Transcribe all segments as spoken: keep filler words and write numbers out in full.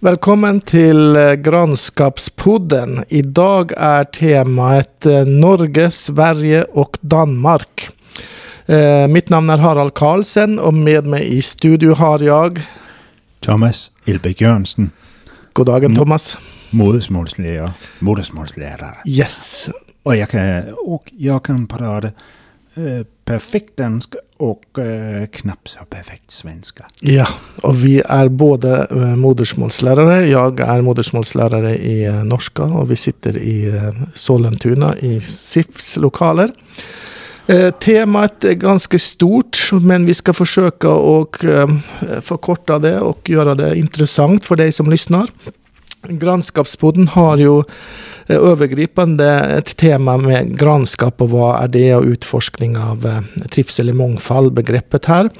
Välkommen till grannskapspodden. Idag är temat Norge, Sverige och Danmark. Eh, mitt namn är Harald Carlsen och med mig i studio har jag Thomas Ilbägjernsten. God dagen Thomas. Modersmålslärare. Modersmålslärare. Yes. Och jag kan och jag kan prata eh, perfekt danska och eh, knappt så perfekt svenska. Ja, och vi är båda eh, modersmålslärare. Jag är modersmålslärare i eh, norska och vi sitter i eh, Sollentuna i Sifslokaler. Eh, temat är ganska stort, men vi ska försöka och eh, förkorta det och göra det intressant för dig som lyssnar. Grannskapspodden har ju övergripande ett tema med grannskap och vad är det och utforskning av trivsel i mångfald begreppet här.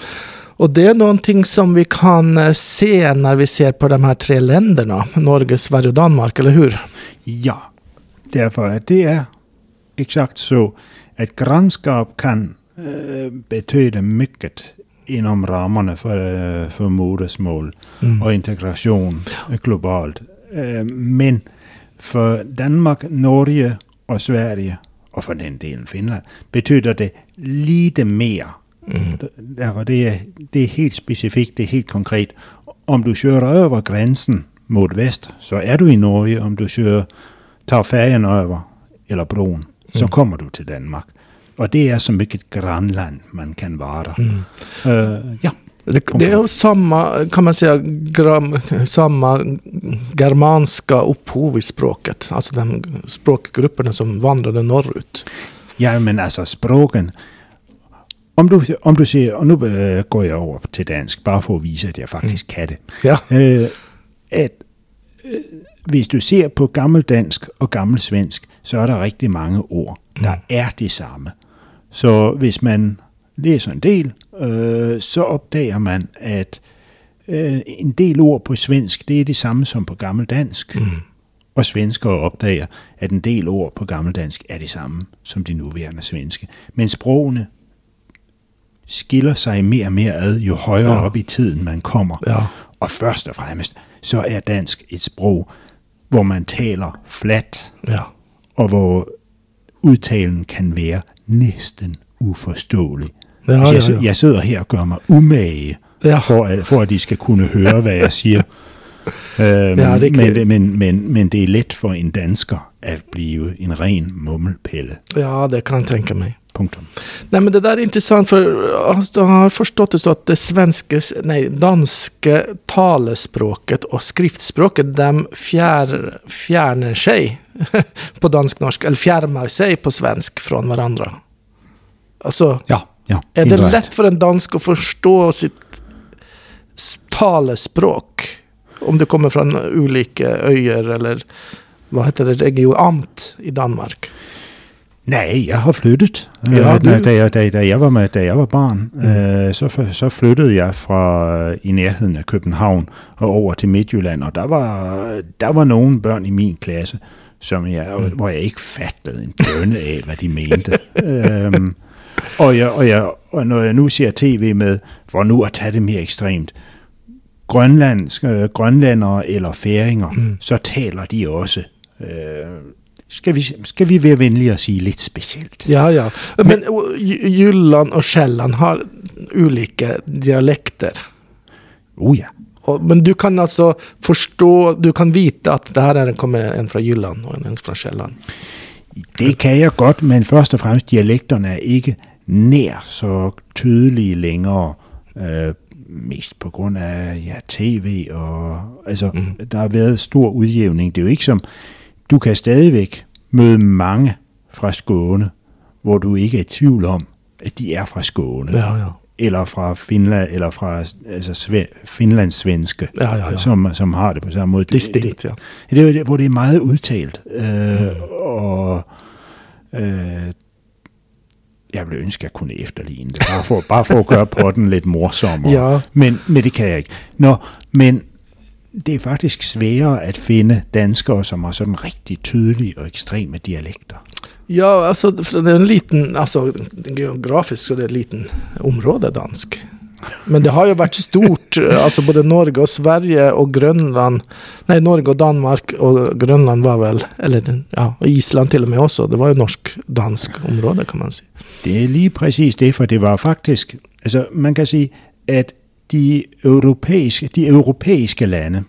Och det är någonting som vi kan se när vi ser på de här tre länderna, Norge, Sverige och Danmark, eller hur? Ja, därför att det är exakt så att grannskap kan äh, betyda mycket inom ramarna för, för modersmål mm. och integration globalt. Men för Danmark, Norge och Sverige och för den delen Finland betyder det lite mer. Mm. Därför det är, det är helt specifikt, det är helt konkret. Om du kör över gränsen mot väst så är du i Norge. Om du kör, tar färjan över eller bron mm. så kommer du till Danmark. Och det är så mycket grannland man kan vara. Mm. Uh, ja. Det, det är samma, kan man säga, gram, samma germanska upphov i språket. Alltså de språkgrupperna som vandrade norrut. Ja, men alltså språken. Om du, om du ser, och nu går jag över till dansk bara för att visa att jag faktiskt mm. kan det. Ja. Uh, att, uh, hvis du ser på gammeldansk och gammelsvensk, så är det riktigt många ord. Mm. Der är de samme. Så hvis man läser en del, øh, så opdager man, at øh, en del ord på svensk, det er det samme som på gammeldansk. Mm. Og svenskere opdager, at en del ord på gammeldansk er det samme som de nuværende svenske. Men sprogene skiller sig mere og mere ad, jo højere ja. Op i tiden man kommer. Ja. Og først og fremmest, så er dansk et sprog, hvor man taler fladt, ja. Og hvor udtalen kan være næsten uforståelig. Ja, ja, ja. Jeg, jeg sidder her og gør mig umage, ja. for, at, for at de skal kunne høre, hvad jeg siger. øhm, ja, det men, men, men, men det er let for en dansker at blive en ren mummelpille. Ja, det kan jeg tænke mig. Punktum. Nej, men det där är intressant för jag har förstått det så att det svenska, nej, danska talespråket och skriftspråket de fjär, fjärnar sig på dansk-norsk eller fjärmar sig på svensk från varandra. Alltså, ja, ja, är det indirekt. Lätt för en dansk att förstå sitt talespråk om du kommer från olika öar eller vad heter det, region, amt i Danmark? Nej, jeg har flyttet. Ja, da, da, da, da, jeg var med, da jeg var barn, mm. øh, så, så flyttede jeg fra i nærheden af København og over til Midjylland, og der var, der var nogle børn i min klasse, som jeg, mm. hvor jeg ikke fattede en bønne af, hvad de mente. øhm, og, jeg, og, jeg, og når jeg nu ser tv med, for nu at tage det mere ekstremt, grønlandsk, øh, grønlandere eller færinger, mm. så taler de også... Øh, Ska vi, ska vi vara vänliga och säga lite speciellt? Ja, ja. Men Jylland och Själland har olika dialekter. Oh ja. Och, men du kan alltså förstå, du kan veta att det här är en, kommer en från Jylland och en från Själland. Det kan jag gott, men först och främst dialekterna är inte nær så tydliga längre. Uh, mest på grund av ja, tv och alltså mm. det har varit stor utjämning. Det är ju inte som du kan stadigvæk møde mange fra Skåne, hvor du ikke er i tvivl om, at de er fra Skåne. Ja, ja. Eller fra Finland, eller fra altså, sve- finlandssvenske, ja, ja, ja. Som, som har det på samme måde. Distinkt, ja. Det, det, det, hvor det er meget udtalt. Øh, mm. Og øh, jeg ville ønske, at jeg kunne efterligne det. Bare for, bare for at gøre podden lidt morsommere. Ja. Men, men det kan jeg ikke. Nå, men... Det er faktisk sværere at finde danskere, som har sådan rigtig tydelige og ekstreme dialekter. Ja, altså det er en liten, altså geografisk så det er en liten område dansk. Men det har ju varit stort, alltså både Norge och Sverige och Grönland. Nej, Norge och Danmark och Grönland var väl, eller ja, och Island till och med också. Det var ju norsk-dansk område kan man säga. Det är lige precis det, för det var faktiskt, alltså man kan säga att de europeiska, de europeiska lande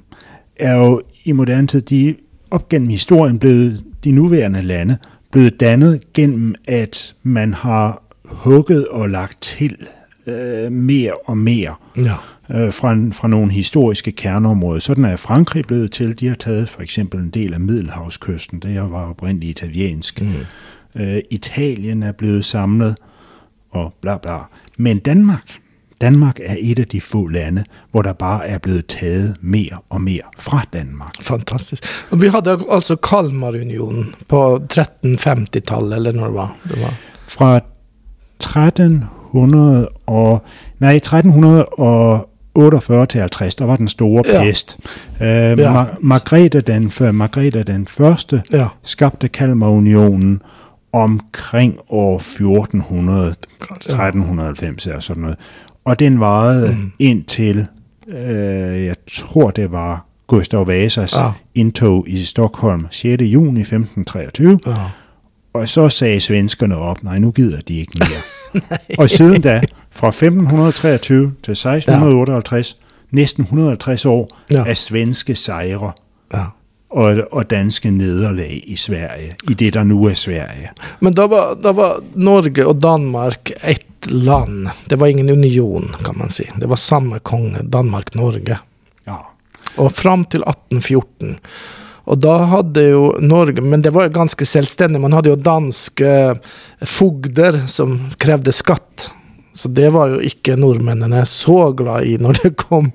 är ju i modern tid, de op gennem historien blev de nuværende lande blevet dannet gennem, at man har hugget og lagt til øh, mere og mere ja. øh, fra, fra nogle historiske kerneområder. Sådan er Frankrig blevet til. De har taget for eksempel en del af Middelhavskysten, det var oprindeligt italiensk. Mm. Øh, Italien er blevet samlet, og bla bla. Men Danmark, Danmark er et af de få lande, hvor der bare er blevet taget mere og mere fra Danmark. Fantastisk. Og vi havde altså Kalmar-unionen på tretten femti-tallet, eller når det var? Det var. Fra tretten hundrede og, nej, tretten otteogfyrre til halvtreds, der var den store pest. Ja. Øh, ja. Mar- Margrethe den, Margrethe den første ja. skabte Kalmar-unionen omkring år fjorten hundrede, tretten halvfems eller sådan noget. Og den varede mm. indtil, øh, jeg tror det var Gustav Vasas ah. indtog i Stockholm sjette juni femten treogtyve. Ah. Og så sagde svenskerne op, nej nu gider de ikke mere. Og siden da, fra femten treogtyve til seksten otteoghalvtreds, ja. næsten hundrede og halvtreds år ja. af svenske sejre. Ja. Och, och danske nederlag i Sverige, i det der nu er Sverige. Men der var, der var Norge og Danmark et land. Det var ingen union, kan man sige. Det var samme konge, Danmark-Norge. Ja. Og frem til atten fjorten. Og da havde jo Norge, men det var jo ganske selvstændigt. Man havde jo danske fogder, som krævde skatt. Så det var jo ikke nordmennene så glad i når det kom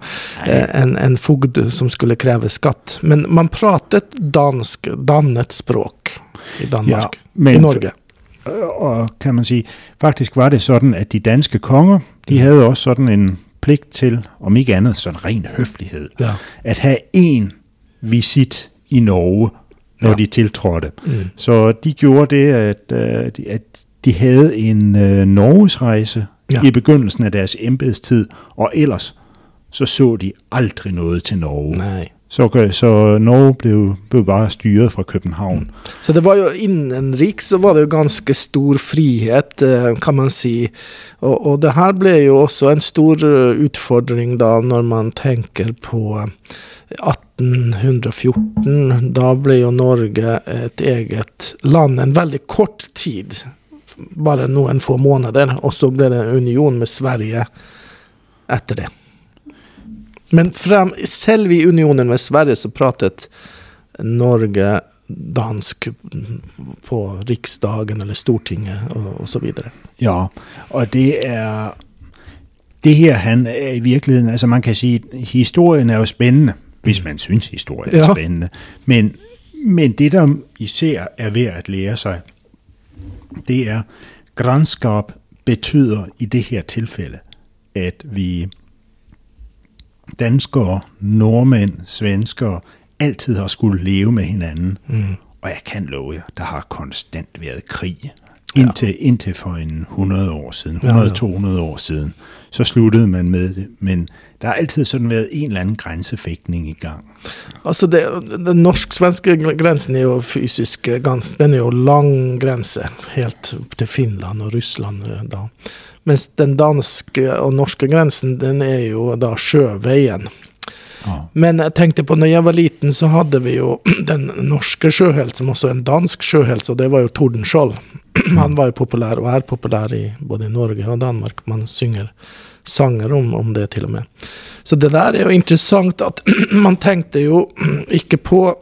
en, en fogd som skulle kræve skatt. Men man pratet dansk, dannet språk i Danmark, ja, men, i Norge. Og kan man sige, faktisk var det sådan, at de danske konger, de havde også sådan en pligt til, om ikke andet, sådan ren høflighed, ja. at have en visit i Norge, når ja. de tiltrådte. Mm. Så de gjorde det, at, at de havde en uh, Norgesrejse, ja. i begyndelsen af deres embedstid, og ellers så så de aldrig noget til Norge. Nej. Så, så Norge blev, blev bare styret fra København. Mm. Så det var jo indenriks, så var det jo ganske stor frihed, kan man sige. Og, og det her blev jo også en stor udfordring, da, når man tænker på atten fjorten, da blev jo Norge et eget land en veldig kort tid, bara någon få månader, och så blev det en union med Sverige efter det. Men fram själv i unionen med Sverige så pratat Norge dansk på riksdagen eller Stortinget och, och så vidare. Ja, och det är det här han är i verkligheten, alltså man kan säga historien är ju spännande, hvis man syns historien är ja. spännande. Men men det der især er ved at lære sig, det er, grannskab betyder i det her tilfælde, at vi danskere, nordmænd, svenskere altid har skulle leve med hinanden. Mm. Og jeg kan love jer, der har konstant været krig. Indtil, ja. indtil for en hundrede år siden, hundrede til to hundrede år siden, så sluttede man med det. Men der har altid sådan været en eller anden grænsefægtning i gang. Altså, det, den norsk-svenske grænsen er jo fysisk, den er jo lang grænse, helt op til Finland og Rusland da. Mens den danske og norske grænsen, den er jo da sjøvejen. Ja. Men jag tänkte på när jag var liten så hade vi ju den norska sjöhälsen och så en dansk sjöhäls, och det var ju Tordenskjold. Han var ju populär och är populär i både Norge och Danmark. Man synger sånger om, om det till och med. Så det där är ju intressant att man tänkte ju inte på,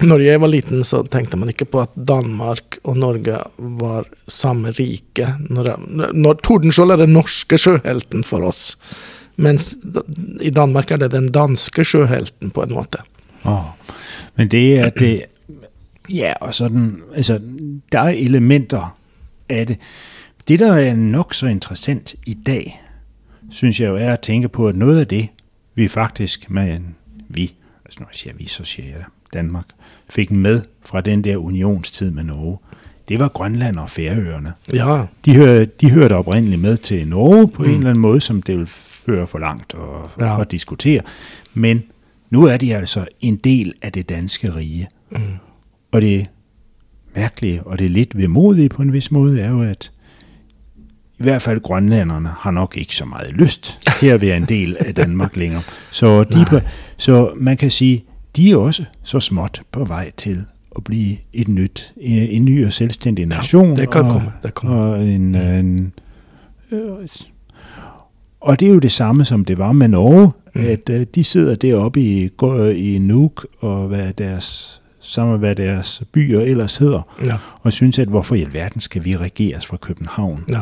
när jag var liten så tänkte man inte på att Danmark och Norge var samma rike. När Tordenskjold är den norska sjöhälten för oss. Men i Danmark er det den danske sjøhelten på en måte. Oh, men det er det, ja, og sådan, altså, der er elementer af det. Det, der er nok så interessant i dag, synes jeg jo er at tænke på, at noget af det, vi faktisk med, vi, altså når jeg siger vi, så siger jeg det, Danmark, fik med fra den der unionstid med Norge, det var Grönland og Færøerne. Ja. De, hør, de hørte oprindeligt med til Norge på mm. en eller anden måde, som det vil føre for langt og, ja. At diskutere. Men nu er de altså en del af det danske rige. Mm. Og det mærkelige og det lidt vemodige på en vis måde er jo, at i hvert fald grønlænderne har nok ikke så meget lyst til at være en del af Danmark længere. Så, de på, så man kan sige, de er også så småt på vej til at blive et nyt, en ny og selvstændig nation. Ja, det kan og, komme. Det kan. Og, en, en, øh, og det er jo det samme, som det var med Norge, mm. at øh, de sidder deroppe i, i Nuuk, og hvad deres... sammen hvad deres byer ellers hedder, ja. Og synes, at hvorfor i alverden skal vi regeres fra København? Ja.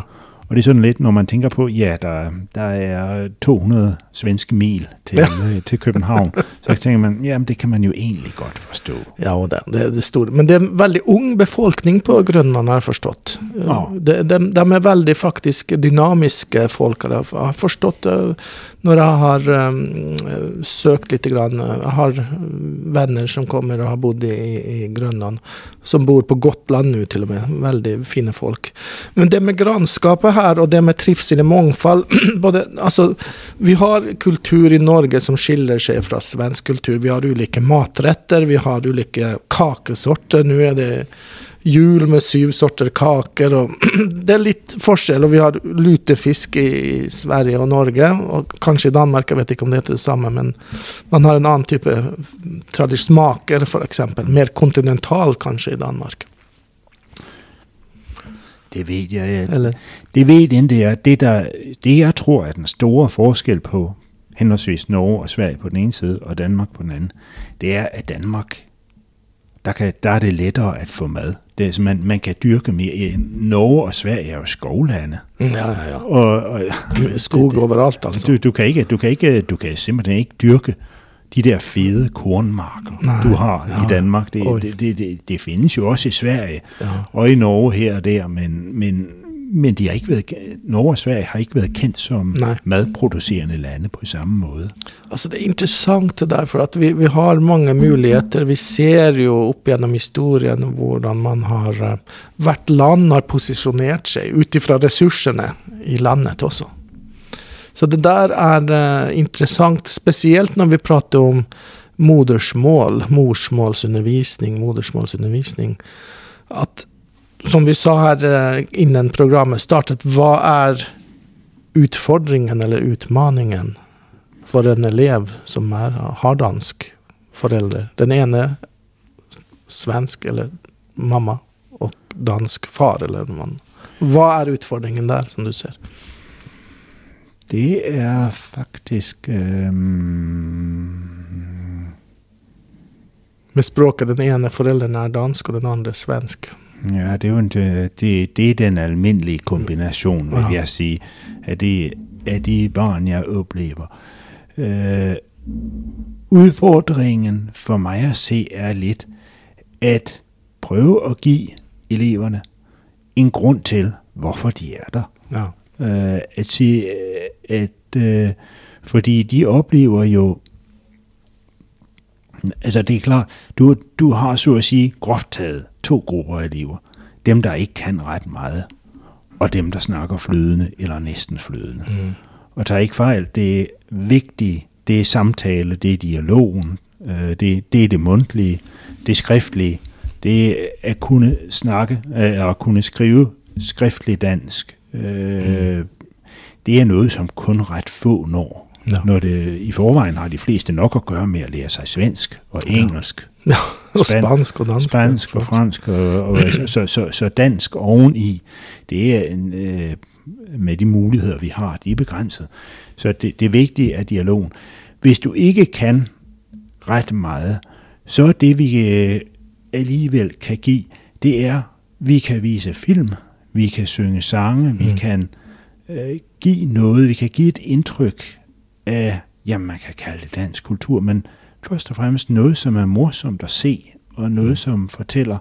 Og det er sådan lidt, når man tænker på, ja, der, der er to hundrede svenske mil til, ja. til København, så tænker man, jamen det kan man jo egentlig godt forstå. Ja, og det, det er stort. Men det er en veldig ung befolkning på Grönland, har jeg forstått. Ja. De, de, de er veldig faktisk dynamiske folk, jeg har forstått når jeg har um, søkt lite grann. Jeg har vänner som kommer og har bodd i, i Grönland, som bor på Gotland nu till och med. Väldigt fina folk. Men det med grannskapet här och det med trivsel i mångfald, både, alltså, vi har kultur i Norge som skiljer sig från svensk kultur. Vi har olika maträtter, vi har olika kakesorter. Nu är det jul med syv sorter kakor och det är lite forskel, och vi har lutefisk i Sverige och Norge och kanske i Danmark, jag vet inte om det heter detsamma, men man har en annan typ av traditionella smaker, för exempel mer kontinental kanske i Danmark. Det vet jag Eller? Det vet inte jag det där det jag tror är den stora forskel på henholdsvis Norge och Sverige på den ene side och Danmark på den anden. Det är att Danmark der kan der er det lettere at få mad. Det er, man, man kan dyrke mere. Norge og Sverige er jo skovlande. Ja, ja, ja. Og, og, skog overalt, altså. Du, du, kan ikke, du, kan ikke, du kan simpelthen ikke dyrke de der fede kornmarker, nej, du har ja. I Danmark. Det, det, det, det, det findes jo også i Sverige ja. Og i Norge her og der, men, men, men de har ikke været, Norge og Sverige har ikke været kendt som nej. Madproducerende lande på samme måde. Altså det er interessant det der, for at vi, vi har mange muligheter. Vi ser jo opp gjennom historien hvordan man har, hvert land har positionert sig utifrån ressurserne i landet også. Så det där är uh, intressant, speciellt när vi pratar om modersmål, modersmålsundervisning, modersmålsundervisning. Att som vi sa här uh, innan programmet startat, vad är utfordringen eller utmaningen för en elev som är, har dansk förälder? Den ene svensk eller mamma och dansk far eller man. Vad är utfordringen där som du ser? Det er faktisk... Øhm... Med språket, den ene forælderen er dansk, og den andre svensk. Ja, det er jo en, det, det er den almindelige kombination, vil ja. Jeg sige, af de, af de barn, jeg oplever. Øh, udfordringen for mig at se er lidt, at prøve at give eleverne en grund til, hvorfor de er der. Ja. Uh, at sige, at uh, fordi de oplever jo, altså det er klart, du, du har så at sige groft taget to grupper af elever. Dem, der ikke kan ret meget, og dem, der snakker flydende eller næsten flydende. Mm. Og tager ikke fejl, det er vigtigt, det er samtale, det er dialogen, uh, det, det er det mundtlige, det skriftlige, det er at kunne snakke, uh, at kunne skrive skriftlig dansk. Mm. Det er noget, som kun ret få når. Ja. Når det, i forvejen har de fleste nok at gøre med at lære sig svensk og engelsk. Ja. Ja. Og span- spansk og dansk. Spansk og fransk. Og, og, så, så, så, så dansk oveni, det er en, øh, med de muligheder, vi har, de er begrænset. Så det, det vigtige er dialogen. Hvis du ikke kan ret meget, så det vi øh, alligevel kan give, det er, vi kan vise film. Vi kan synge sange, vi mm. kan øh, give noget, vi kan give et indtryk af, jamen man kan kalde det dansk kultur, men først og fremmest noget, som er morsomt at se, og noget, som fortæller,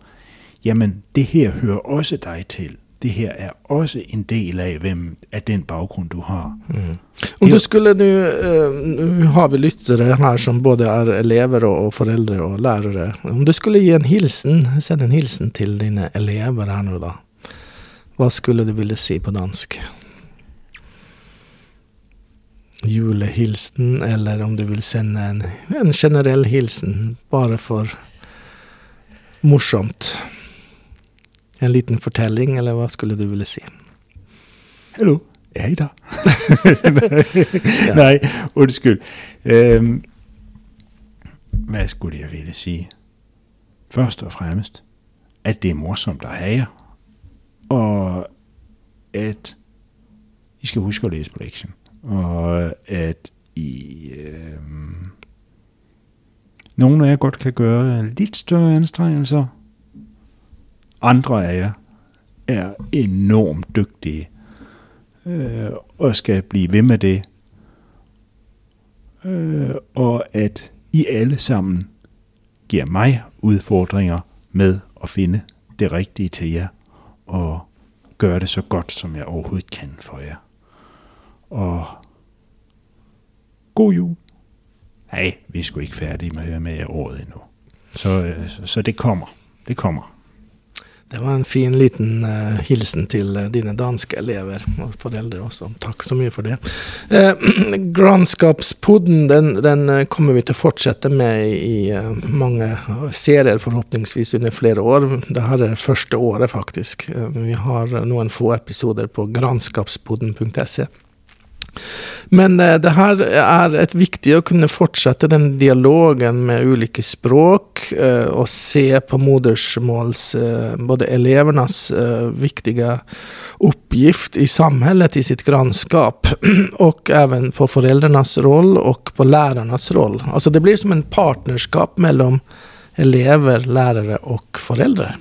jamen det her hører også dig til. det her er også en del af, hvem af den baggrund du har. Mm. Om du skulle nu, eh, nu har vi lyttare här som både är elever och föräldrar och lärare. Om du skulle ge en hilsen, sända en hilsen till dina elever här nu då. Vad skulle du vilja se på dansk? Julehilsen, eller om du vill sända en, en generell hilsen bara för morsomt. En liten fortelling, eller vad skulle du vilja se? Hello. Hej då. Nej, undskyld. Øhm, hvad skulle jeg ville sige? Først og fremmest, at det er morsomt at have jer, og at I skal huske at læse på lektien, og at I... Øhm, nogle af jer godt kan gøre lidt større anstrengelser. Andre af jer er enormt dygtige Øh, og skal blive ved med det, øh, og at I alle sammen giver mig udfordringer med at finde det rigtige til jer og gøre det så godt som jeg overhovedet kan for jer, og god jul. Nej, vi er sgu ikke færdige med, med jer året endnu, så, øh, så, så det kommer det kommer. Det var en fin liten uh, hilsen till uh, dina danska elever och föräldrar också. Tack så mycket för det. Uh, grannskapspodden, den, den uh, kommer vi att fortsätta med i uh, många serier förhoppningsvis under flera år. Det här är första året faktiskt. Uh, vi har några få episoder på grannskapspodden punkt se. Men det här är ett viktigt att kunna fortsätta den dialogen med olika språk och se på modersmåls, både elevernas viktiga uppgift i samhället, i sitt grannskap, och även på föräldrarnas roll och på lärarnas roll. Alltså det blir som en partnerskap mellan elever, lärare och föräldrar.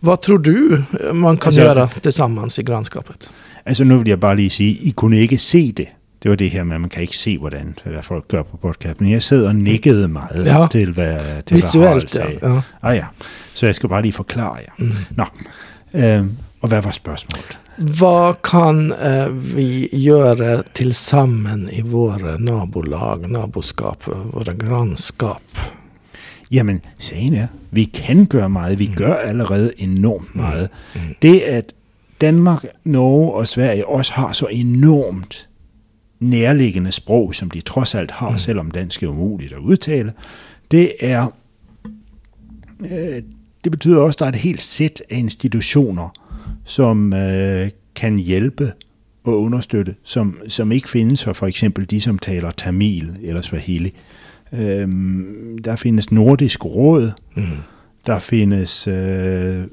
Vad tror du man kan alltså göra tillsammans i grannskapet? Altså nu vil jeg bare lige sige, I kunne ikke se det. Det var det her med, at man kan ikke se, hvordan hvad folk gør på podcasten. Men jeg sad og nikkede meget ja. til, hvad, til hvad Harald sagde. Ja. Ah, ja. Så jeg skal bare lige forklare jer. Mm. Nå, øh, og hvad var spørgsmålet? Hvad kan øh, vi gøre tilsammen i vores nabolag, naboskab, vores grannskab? Jamen, sagen er, vi kan gøre meget. Vi mm. gør allerede enormt meget. Mm. Det at Danmark, Norge og Sverige også har så enormt nærliggende sprog, som de trods alt har, mm. selvom dansk er umuligt at udtale. Det er, øh, det betyder også, at der er et helt sæt af institutioner, som øh, kan hjælpe og understøtte, som, som ikke findes for for eksempel de, som taler Tamil eller Swahili. Øh, der findes Nordisk Råd, mm. der findes... Øh,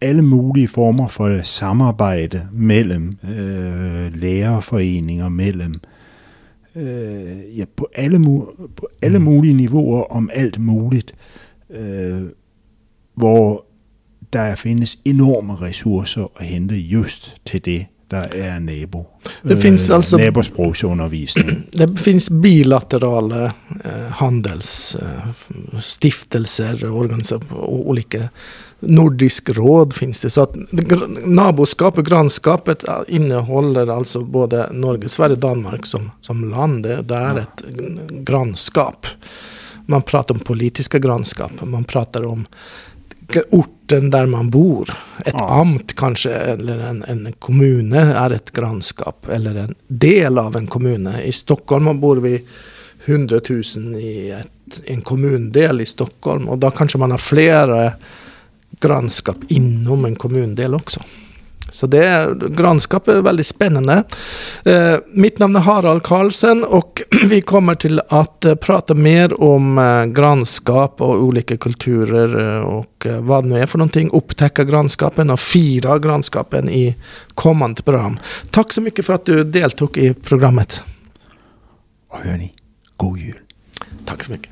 alle mulige former for samarbejde mellem øh, lærerforeninger, mellem øh, ja, på alle, mu- på alle mm. mulige niveauer om alt muligt, øh, hvor der findes enorme ressourcer at hente just til det, der er nabo. Det øh, finns altså nabosprogsundervisning. Det finns bilaterale eh, handelsstiftelser eh, och olika Nordisk råd finns det, så att naboskap och grannskapet innehåller alltså både Norge, Sverige, Danmark som som land. Det är ett grannskap. Man pratar om politiska grannskap, man pratar om orten där man bor. Ett ja. amt kanske, eller en, en kommun är ett grannskap, eller en del av en kommun. I Stockholm bor vi hundra tusen i ett, en kommundel i Stockholm, och då kanske man har flera grannskap inom en kommundel också. Så det är, grannskap är väldigt spännande. Eh, mitt namn är Harald Carlsen, och vi kommer till att eh, prata mer om eh, grannskap och olika kulturer eh, och eh, vad nu är för någonting. Upptäcka grannskapen och fira grannskapen i kommande program. Tack så mycket för att du deltog i programmet. Och hör ni, god jul. Tack så mycket.